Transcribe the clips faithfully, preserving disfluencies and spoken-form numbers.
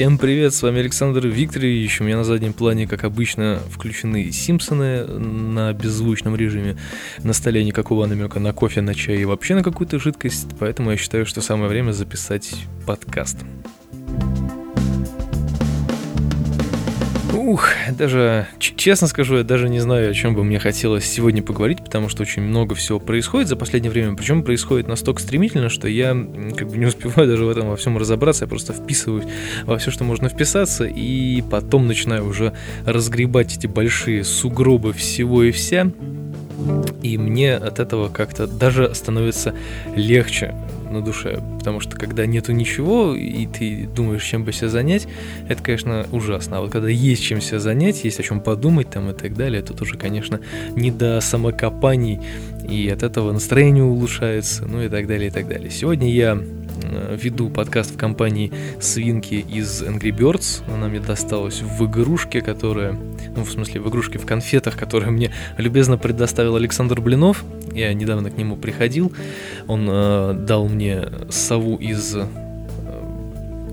Всем привет, с вами Александр Викторович. У меня на заднем плане, как обычно, включены Симпсоны на беззвучном режиме. На столе никакого намека на кофе, на чай и вообще на какую-то жидкость. Поэтому я считаю, что самое время записать подкаст. Ух, даже, честно скажу, я даже не знаю, о чем бы мне хотелось сегодня поговорить, потому что очень много всего происходит за последнее время, причем происходит настолько стремительно, что я как бы не успеваю даже в этом во всем разобраться, я просто вписываюсь во все, что можно вписаться, и потом начинаю уже разгребать эти большие сугробы всего и вся, и мне от этого как-то даже становится легче на душе, потому что когда нету ничего, и ты думаешь, чем бы себя занять, это, конечно, ужасно. А вот когда есть чем себя занять, есть о чем подумать там и так далее, тут уже, конечно, не до самокопаний, и от этого настроение улучшается, ну и так далее, и так далее. Сегодня я веду подкаст в компании свинки из Angry Birds. Она мне досталась в игрушке, которая, ну, в смысле, в игрушке, в конфетах, которую мне любезно предоставил Александр Блинов. Я недавно к нему приходил. Он э, дал мне сову из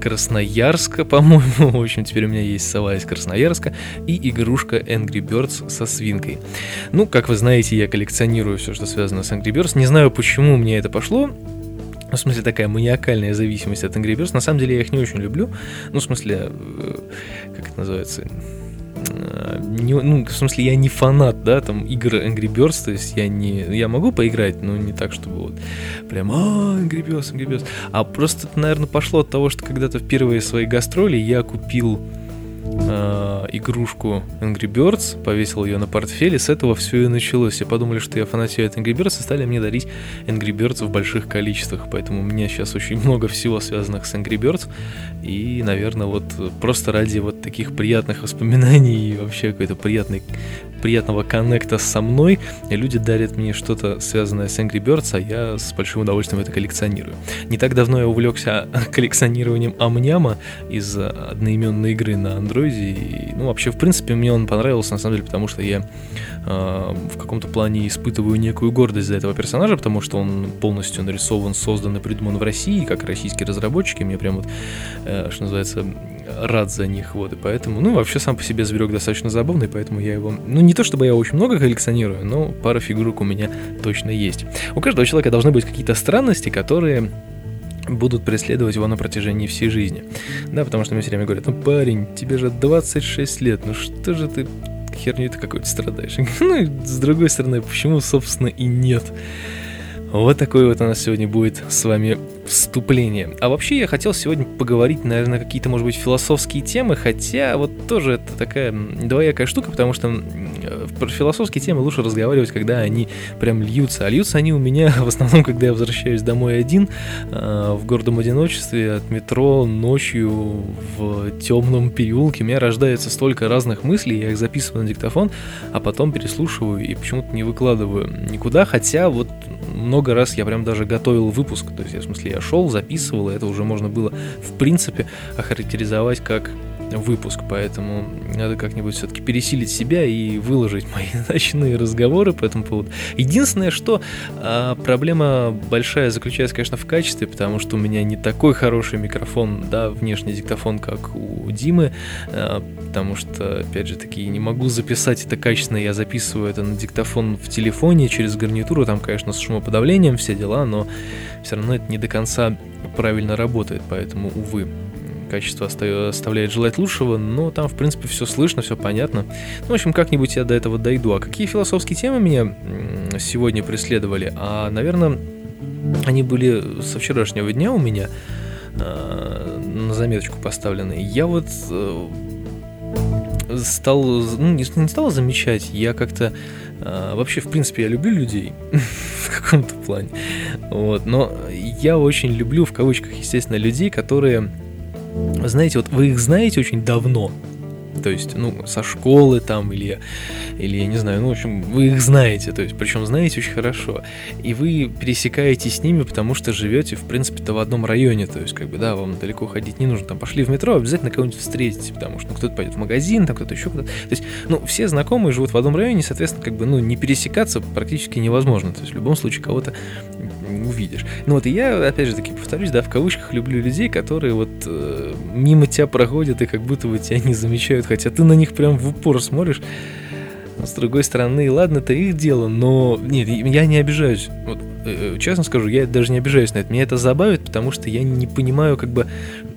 Красноярска, по-моему. В общем, теперь у меня есть сова из Красноярска и игрушка Angry Birds со свинкой. Ну, как вы знаете, я коллекционирую все, что связано с Angry Birds. Не знаю, почему мне это пошло. В смысле, такая маниакальная зависимость от Angry Birds. На самом деле, я их не очень люблю. Ну, в смысле, как это называется... Не, ну, в смысле, я не фанат, да, там, игр Angry Birds, то есть я не... Я могу поиграть, но не так, чтобы вот прям, ааа, Angry Birds, Angry Birds. А просто это, наверное, пошло от того, что когда-то в первые свои гастроли я купил э, игрушку Angry Birds, повесил ее на портфель, и с этого все и началось. Все подумали, что я фанатею от Angry Birds, и стали мне дарить Angry Birds в больших количествах, поэтому у меня сейчас очень много всего связанных с Angry Birds, и, наверное, вот просто ради вот таких приятных воспоминаний и вообще какой-то приятный, приятного коннекта со мной люди дарят мне что-то, связанное с Angry Birds, а я с большим удовольствием это коллекционирую. Не так давно я увлекся коллекционированием Ам Няма из одноименной игры на андроиде, и, ну, вообще, в принципе, мне он понравился, на самом деле, потому что я э, в каком-то плане испытываю некую гордость за этого персонажа, потому что он полностью нарисован, создан и придуман в России, как российские разработчики, мне прям вот э, что называется, рад за них, вот, и поэтому, ну, вообще, сам по себе зверек достаточно забавный, поэтому я его, ну, не то чтобы я очень много коллекционирую, но пара фигурок у меня точно есть. У каждого человека должны быть какие-то странности, которые будут преследовать его на протяжении всей жизни, да, потому что мне все время говорят, ну, парень, тебе же двадцать шесть лет, ну, что же ты херню-то какую-то страдаешь? Ну, с другой стороны, почему, собственно, и нет? Вот такое вот у нас сегодня будет с вами вступление. А вообще я хотел сегодня поговорить, наверное, какие-то, может быть, философские темы, хотя вот тоже это такая двоякая штука, потому что про философские темы лучше разговаривать, когда они прям льются. А льются они у меня в основном, когда я возвращаюсь домой один, в гордом одиночестве, от метро, ночью, в темном переулке. У меня рождается столько разных мыслей, я их записываю на диктофон, а потом переслушиваю и почему-то не выкладываю никуда, хотя вот много раз я прям даже готовил выпуск, то есть я, в смысле, я шел, записывал, и это уже можно было, в принципе, охарактеризовать как выпуск, поэтому надо как-нибудь все-таки пересилить себя и выложить мои ночные разговоры по этому поводу. Единственное, что а, проблема большая заключается, конечно, в качестве, потому что у меня не такой хороший микрофон, да, внешний диктофон, как у Димы, а, потому что, опять же таки, не могу записать это качественно, я записываю это на диктофон в телефоне, через гарнитуру, там, конечно, с шумоподавлением все дела, но все равно это не до конца правильно работает, поэтому, увы. Качество оставляет желать лучшего, но там, в принципе, все слышно, все понятно. Ну, в общем, как-нибудь я до этого дойду. А какие философские темы меня сегодня преследовали? А, наверное, они были со вчерашнего дня у меня э, на заметочку поставлены. Я вот э, стал, ну, не, не стал замечать, я как-то э, вообще, в принципе, я люблю людей в каком-то плане. Вот, но я очень люблю, в кавычках, естественно, людей, которые... Знаете, вот вы их знаете очень давно, то есть, ну, со школы там, или, или, я не знаю, ну, в общем, вы их знаете, то есть, причем знаете очень хорошо, и вы пересекаетесь с ними, потому что живете, в принципе-то, в одном районе, то есть, как бы, да, вам далеко ходить не нужно, там, пошли в метро, обязательно кого-нибудь встретите, потому что, ну, кто-то пойдет в магазин, там, кто-то еще куда-то, то есть, ну, все знакомые живут в одном районе, соответственно, как бы, ну, не пересекаться практически невозможно, то есть, в любом случае, кого-то... увидишь. Ну вот, и я, опять же таки, повторюсь, да, в кавычках люблю людей, которые вот э, мимо тебя проходят и как будто бы тебя не замечают, хотя ты на них прям в упор смотришь. Но, с другой стороны, ладно, это их дело, но нет, я не обижаюсь. Вот, э, честно скажу, я даже не обижаюсь на это. Меня это забавит, потому что я не понимаю как бы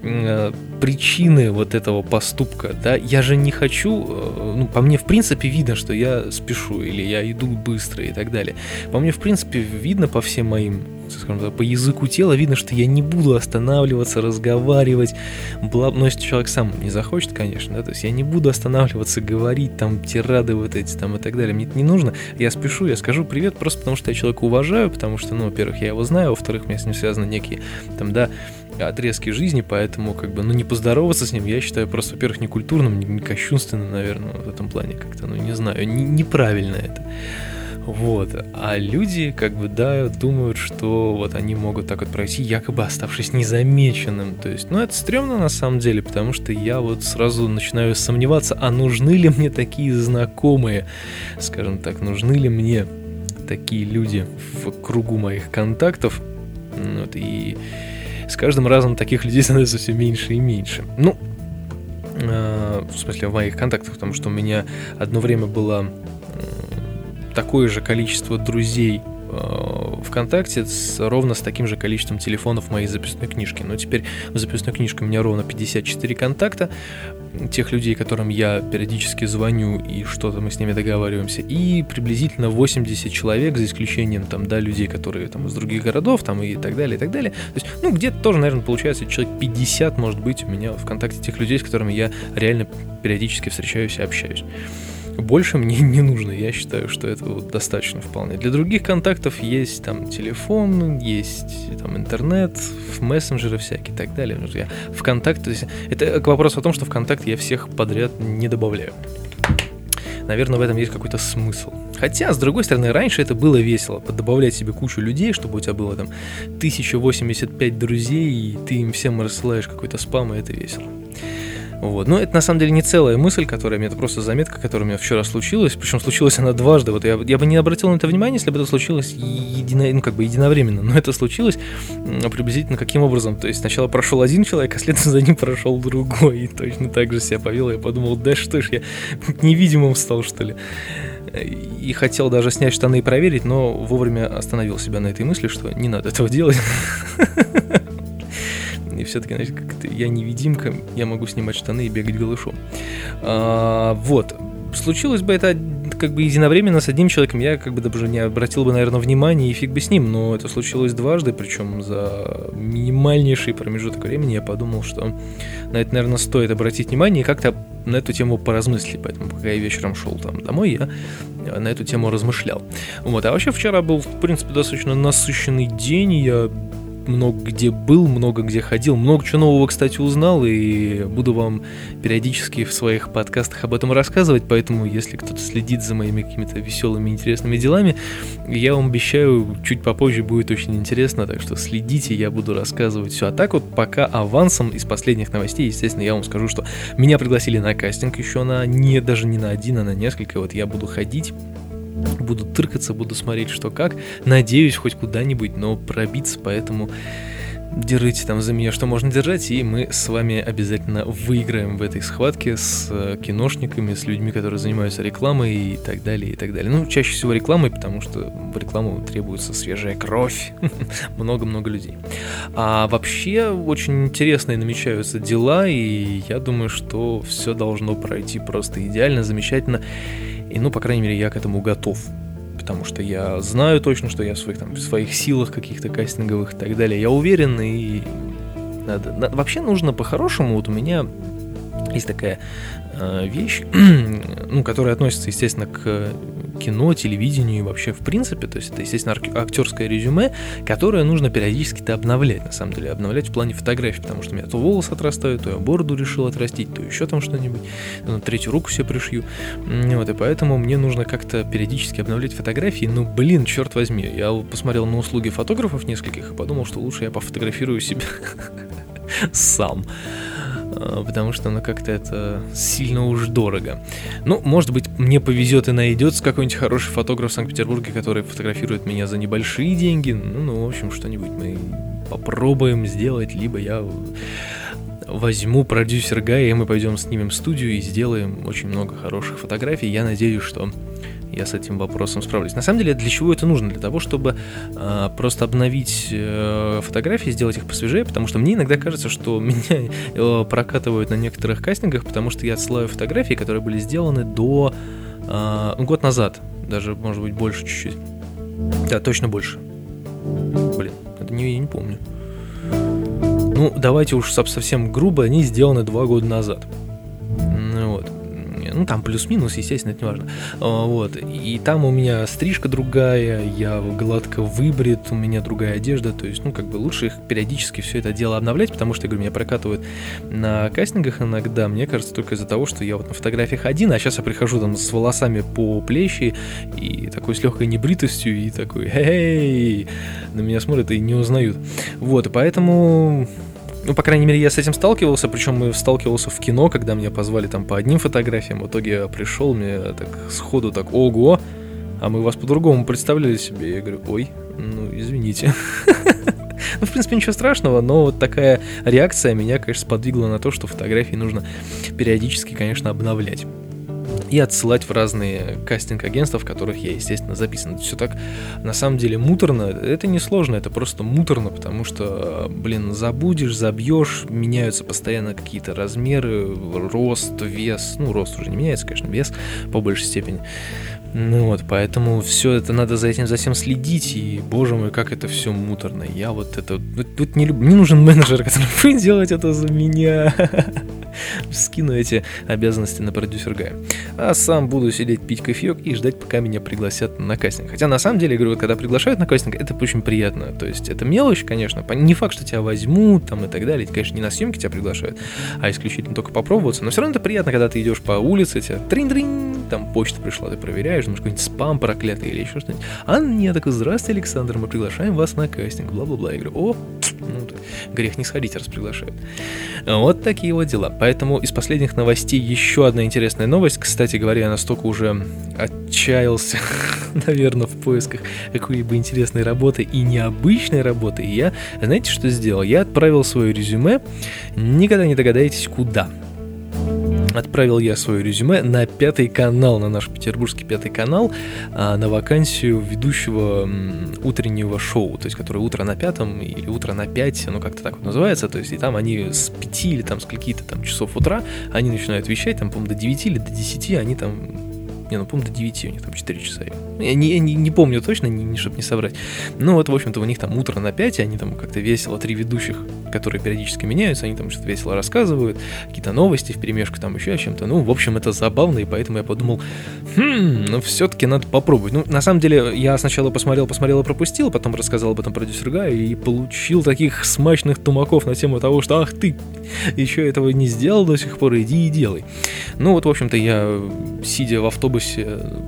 э, причины вот этого поступка. Да? Я же не хочу, э, ну, по мне в принципе видно, что я спешу или я иду быстро и так далее. По мне в принципе видно по всем моим, скажем так, по языку тела видно, что я не буду останавливаться, разговаривать, бла... но если человек сам не захочет, конечно, да, то есть я не буду останавливаться, говорить, там, тирады вот эти, там, и так далее, мне это не нужно, я спешу, я скажу привет, просто потому что я человека уважаю, потому что, ну, во-первых, я его знаю, во-вторых, у меня с ним связаны некие, там, да, отрезки жизни, поэтому, как бы, ну, не поздороваться с ним, я считаю просто, во-первых, некультурным, не кощунственным, наверное, в этом плане как-то, ну, не знаю, н- неправильно это. Вот, а люди, как бы, да, думают, что вот они могут так вот пройти, якобы оставшись незамеченным, то есть, ну, это стрёмно на самом деле, потому что я вот сразу начинаю сомневаться, а нужны ли мне такие знакомые, скажем так, нужны ли мне такие люди в кругу моих контактов, вот, и с каждым разом таких людей становится все меньше и меньше, ну, э, в смысле, в моих контактах, потому что у меня одно время было... такое же количество друзей э, ВКонтакте с, ровно с таким же количеством телефонов моей записной книжки. Но теперь в записной книжке у меня ровно пятьдесят четыре контакта, тех людей, которым я периодически звоню и что-то мы с ними договариваемся, и приблизительно восемьдесят человек, за исключением там, да, людей, которые там, из других городов там, и так далее, и так далее. То есть, ну, где-то тоже, наверное, получается человек пятьдесят, может быть, у меня ВКонтакте тех людей, с которыми я реально периодически встречаюсь и общаюсь. Больше мне не нужно, я считаю, что этого вот достаточно вполне. Для других контактов есть там телефон, есть там интернет, мессенджеры всякие и так далее. Я ВКонтакте, это к вопросу о том, что ВКонтакте я всех подряд не добавляю. Наверное, в этом есть какой-то смысл. Хотя, с другой стороны, раньше это было весело. Поддобавлять себе кучу людей, чтобы у тебя было там тысяча восемьдесят пять друзей, и ты им всем рассылаешь какой-то спам, и это весело. Вот. Но это на самом деле не целая мысль, которая мне, это просто заметка, которая у меня вчера случилась. Причем случилась она дважды. Вот я, я бы не обратил на это внимание, если бы это случилось едино, ну, как бы единовременно. Но это случилось приблизительно каким образом? То есть сначала прошел один человек, а следом за ним прошел другой. И точно так же себя повел. Я подумал, да что ж, я невидимым стал, что ли. И хотел даже снять штаны и проверить, но вовремя остановил себя на этой мысли, что не надо этого делать. И все-таки, знаете, как-то я невидимка, я могу снимать штаны и бегать голышом. А, вот. Случилось бы это как бы единовременно с одним человеком, я как бы даже не обратил бы, наверное, внимания и фиг бы с ним, но это случилось дважды, причем за минимальнейший промежуток времени я подумал, что на это, наверное, стоит обратить внимание и как-то на эту тему поразмыслить, поэтому пока я вечером шел там домой, я на эту тему размышлял. Вот, а вообще вчера был, в принципе, достаточно насыщенный день, я... много где был, много где ходил, много чего нового, кстати, узнал, и буду вам периодически в своих подкастах об этом рассказывать, поэтому, если кто-то следит за моими какими-то веселыми, интересными делами, я вам обещаю, чуть попозже будет очень интересно, так что следите, я буду рассказывать все. А так вот, пока авансом из последних новостей, естественно, я вам скажу, что меня пригласили на кастинг еще на, не, даже не на один, а на несколько, вот я буду ходить, буду тыркаться, буду смотреть, что как. Надеюсь, хоть куда-нибудь, но пробиться, поэтому держите там за меня, что можно держать, и мы с вами обязательно выиграем в этой схватке с киношниками, с людьми, которые занимаются рекламой и так далее, и так далее. Ну, чаще всего рекламой, потому что в рекламу требуется свежая кровь, много-много людей. А вообще, очень интересные намечаются дела, и я думаю, что все должно пройти просто идеально, замечательно. И, ну, по крайней мере, я к этому готов, потому что я знаю точно, что я в своих, там, в своих силах каких-то кастинговых и так далее. Я уверен, и надо, надо... Вообще нужно по-хорошему, вот у меня есть такая э, вещь, ну, которая относится, естественно, к кино, телевидению и вообще в принципе, то есть это, естественно, актерское резюме, которое нужно периодически-то обновлять, на самом деле, обновлять в плане фотографий, потому что у меня то волосы отрастают, то я бороду решил отрастить, то еще там что-нибудь, то на третью руку все пришью, вот, и поэтому мне нужно как-то периодически обновлять фотографии, ну, блин, черт возьми, я посмотрел на услуги фотографов нескольких и подумал, что лучше я пофотографирую себя сам. потому что оно как-то это сильно уж дорого. Ну, может быть, мне повезет и найдется какой-нибудь хороший фотограф в Санкт-Петербурге, который фотографирует меня за небольшие деньги. Ну, ну, в общем, что-нибудь мы попробуем сделать, либо я возьму продюсер Гая, и мы пойдем снимем студию и сделаем очень много хороших фотографий. Я надеюсь, что я с этим вопросом справлюсь. На самом деле, для чего это нужно? Для того, чтобы э, просто обновить э, фотографии, сделать их посвежее, потому что мне иногда кажется, что меня э, прокатывают на некоторых кастингах, потому что я отсылаю фотографии, которые были сделаны до э, год назад, даже, может быть, больше чуть-чуть. Да, точно больше. Блин, это не, я не помню. Ну, давайте уж совсем грубо, они сделаны два года назад. Ну вот. Ну, там плюс-минус, естественно, это не важно. Вот. И там у меня стрижка другая, я гладко выбрит, у меня другая одежда. То есть, ну, как бы лучше их периодически все это дело обновлять, потому что, я говорю, меня прокатывают на кастингах иногда. Мне кажется, только из-за того, что я вот на фотографиях один, а сейчас я прихожу там с волосами по плечи и такой с легкой небритостью, и такой, эй, на меня смотрят и не узнают. Вот, и поэтому... Ну, по крайней мере, я с этим сталкивался, причем сталкивался в кино, когда меня позвали там по одним фотографиям. В итоге я пришел, мне так сходу так, ого, а мы вас по-другому представляли себе. Я говорю, ой, ну, извините. Ну, в принципе, ничего страшного, но вот такая реакция меня, конечно, сподвигла на то, что фотографии нужно периодически, конечно, обновлять и отсылать в разные кастинг-агентства, в которых я, естественно, записан. Все так, на самом деле, муторно. Это не сложно, это просто муторно, потому что, блин, забудешь, забьешь, меняются постоянно какие-то размеры, рост, вес. Ну, рост уже не меняется, конечно, вес по большей степени. Ну вот, поэтому все это надо за этим, за всем следить, и, боже мой, как это все муторно. Я вот это... Тут не люблю. Мне нужен менеджер, который будет делать это за меня. Скину эти обязанности на продюсер Гая. А сам буду сидеть, пить кофеек и ждать, пока меня пригласят на кастинг. Хотя, на самом деле, я говорю, когда приглашают на кастинг, это очень приятно. То есть, это мелочь, конечно. Не факт, что тебя возьмут там, и так далее. Конечно, не на съемки тебя приглашают, а исключительно только попробоваться. Но все равно это приятно, когда ты идешь по улице, тебя тринь-тринь, там почта пришла, ты проверяешь, может, какой-нибудь спам проклятый или еще что-нибудь. А я такой, здравствуйте, Александр, мы приглашаем вас на кастинг, бла-бла-бла. Я говорю, о, ну, грех не сходить, раз приглашают. Вот такие вот дела. Поэтому из последних новостей еще одна интересная новость. Кстати говоря, я настолько уже отчаялся, наверное, в поисках какой-либо интересной работы и необычной работы. И я, знаете, что сделал? Я отправил свое резюме, никогда не догадаетесь, куда. Отправил я свое резюме на Пятый канал, на наш петербургский Пятый канал, на вакансию ведущего утреннего шоу, то есть, которое «Утро на пятом» или «Утро на пять», оно как-то так вот называется, то есть, и там они с пяти или там с каких-то там часов утра, они начинают вещать, там, по-моему, до девяти или до десяти, они там... Не, ну, помню, до девяти, у них там четыре часа. Я не, я не, не помню точно, не, не, чтобы не соврать. Ну, вот, в общем-то, у них там «Утро на пять», и они там как-то весело, три ведущих, которые периодически меняются, они там что-то весело рассказывают, какие-то новости вперемешку там еще чем-то. Ну, в общем, это забавно, и поэтому я подумал, хм, ну, все-таки надо попробовать. Ну, на самом деле, я сначала посмотрел, посмотрел и пропустил, потом рассказал об этом продюсеру Гаю и получил таких смачных тумаков на тему того, что, ах ты, еще этого не сделал до сих пор, иди и делай. Ну, вот, в общем-то, я, сидя в автобусе,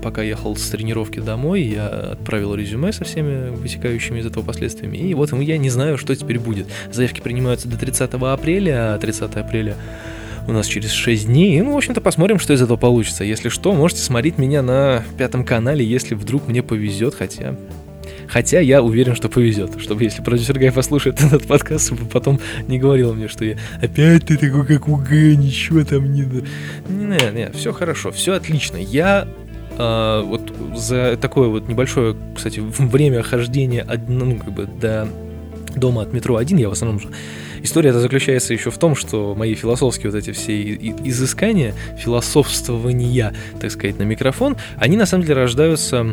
пока ехал с тренировки домой, я отправил резюме со всеми вытекающими из этого последствиями, и вот я не знаю, что теперь будет. Заявки принимаются до тридцатого апреля, а тридцатого апреля у нас через шесть дней, и, ну, в общем-то, посмотрим, что из этого получится. Если что, можете смотреть меня на Пятом канале, если вдруг мне повезет, хотя... Хотя я уверен, что повезет, чтобы если продюсер Гай послушает этот подкаст, чтобы потом не говорил мне, что я опять ты такой, как у Гая, ничего там не... Не, не, все хорошо, все отлично. Я э, вот за такое вот небольшое, кстати, время хождения од... ну, как бы до дома от метро один, я в основном... История-то заключается еще в том, что мои философские вот эти все изыскания, философствования, так сказать, на микрофон, они на самом деле рождаются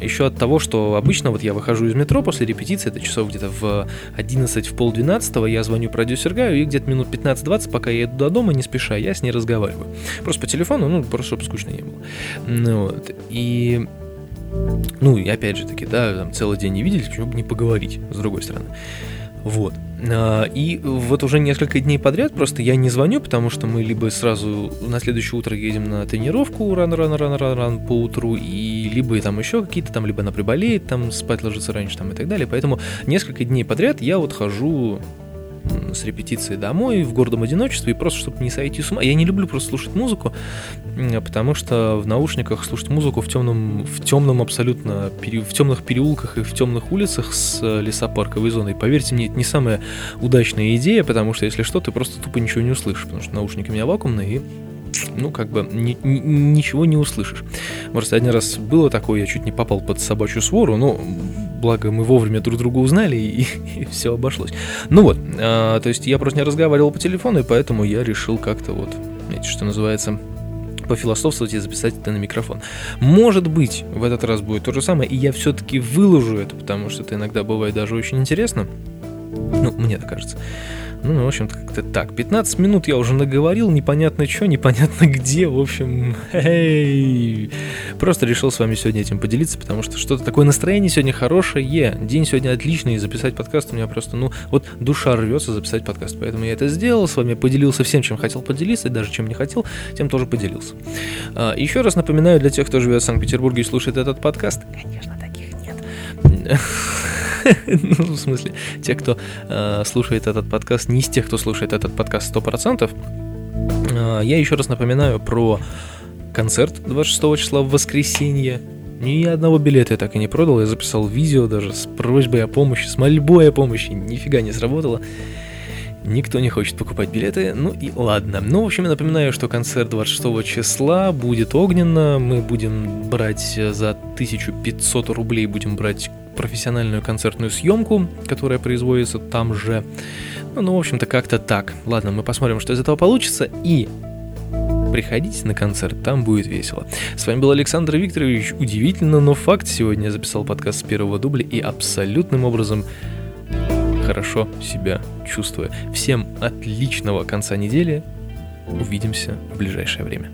еще от того, что обычно вот я выхожу из метро после репетиции, это часов где-то в одиннадцать, в полдвенадцатого, я звоню продюсеру Гаю, и где-то минут пятнадцать-двадцать, пока я еду до дома, не спеша, я с ней разговариваю. Просто по телефону, ну, просто чтобы скучно не было. Ну, вот. И... Ну, и опять же таки, да, там целый день не виделись, почему бы не поговорить, с другой стороны. Вот. И вот уже несколько дней подряд просто я не звоню, потому что мы либо сразу на следующее утро едем на тренировку рано-рано-рано-рано по утру, и либо там еще какие-то, там, либо она приболеет, там спать ложится раньше там, и так далее. Поэтому несколько дней подряд я вот хожу с репетиции домой в гордом одиночестве, и просто, чтобы не сойти с ума. Я не люблю просто слушать музыку, потому что в наушниках слушать музыку в темном, в темном абсолютно, в темных переулках и в темных улицах с лесопарковой зоной, поверьте мне, это не самая удачная идея, потому что, если что, ты просто тупо ничего не услышишь, потому что наушники у меня вакуумные, и ну, как бы, ни, ни, ничего не услышишь. Может, один раз было такое, я чуть не попал под собачью свору, но благо мы вовремя друг друга узнали, и, и все обошлось. Ну вот, а, то есть я просто не разговаривал по телефону, и поэтому я решил как-то вот, знаете, что называется, пофилософствовать и записать это на микрофон. Может быть, в этот раз будет то же самое, и я все-таки выложу это, потому что это иногда бывает даже очень интересно. Ну, мне так кажется. Ну, в общем-то, как-то так. пятнадцать минут я уже наговорил, непонятно что, непонятно где, в общем, эй. Просто решил с вами сегодня этим поделиться, потому что что-то такое настроение сегодня хорошее, день сегодня отличный, и записать подкаст у меня просто, ну, вот душа рвется записать подкаст, поэтому я это сделал, с вами поделился всем, чем хотел поделиться, и даже чем не хотел, тем тоже поделился. Еще раз напоминаю, для тех, кто живет в Санкт-Петербурге и слушает этот подкаст, конечно, таких нет. Ну, в смысле, те, кто э, слушает этот подкаст, не из тех, кто слушает этот подкаст сто процентов. Э, я еще раз напоминаю про концерт двадцать шестого числа в воскресенье. Ни одного билета я так и не продал. Я записал видео даже с просьбой о помощи, с мольбой о помощи. Нифига не сработало. Никто не хочет покупать билеты, ну и ладно. Ну, в общем, я напоминаю, что концерт двадцать шестого числа будет огненно. Мы будем брать за тысячу пятьсот рублей, будем брать профессиональную концертную съемку, которая производится там же. Ну, ну в общем-то, как-то так. Ладно, мы посмотрим, что из этого получится, и приходите на концерт, там будет весело. С вами был Александр Викторович. Удивительно, но факт. Сегодня я записал подкаст с первого дубля и абсолютным образом хорошо себя чувствую. Всем отличного конца недели. Увидимся в ближайшее время.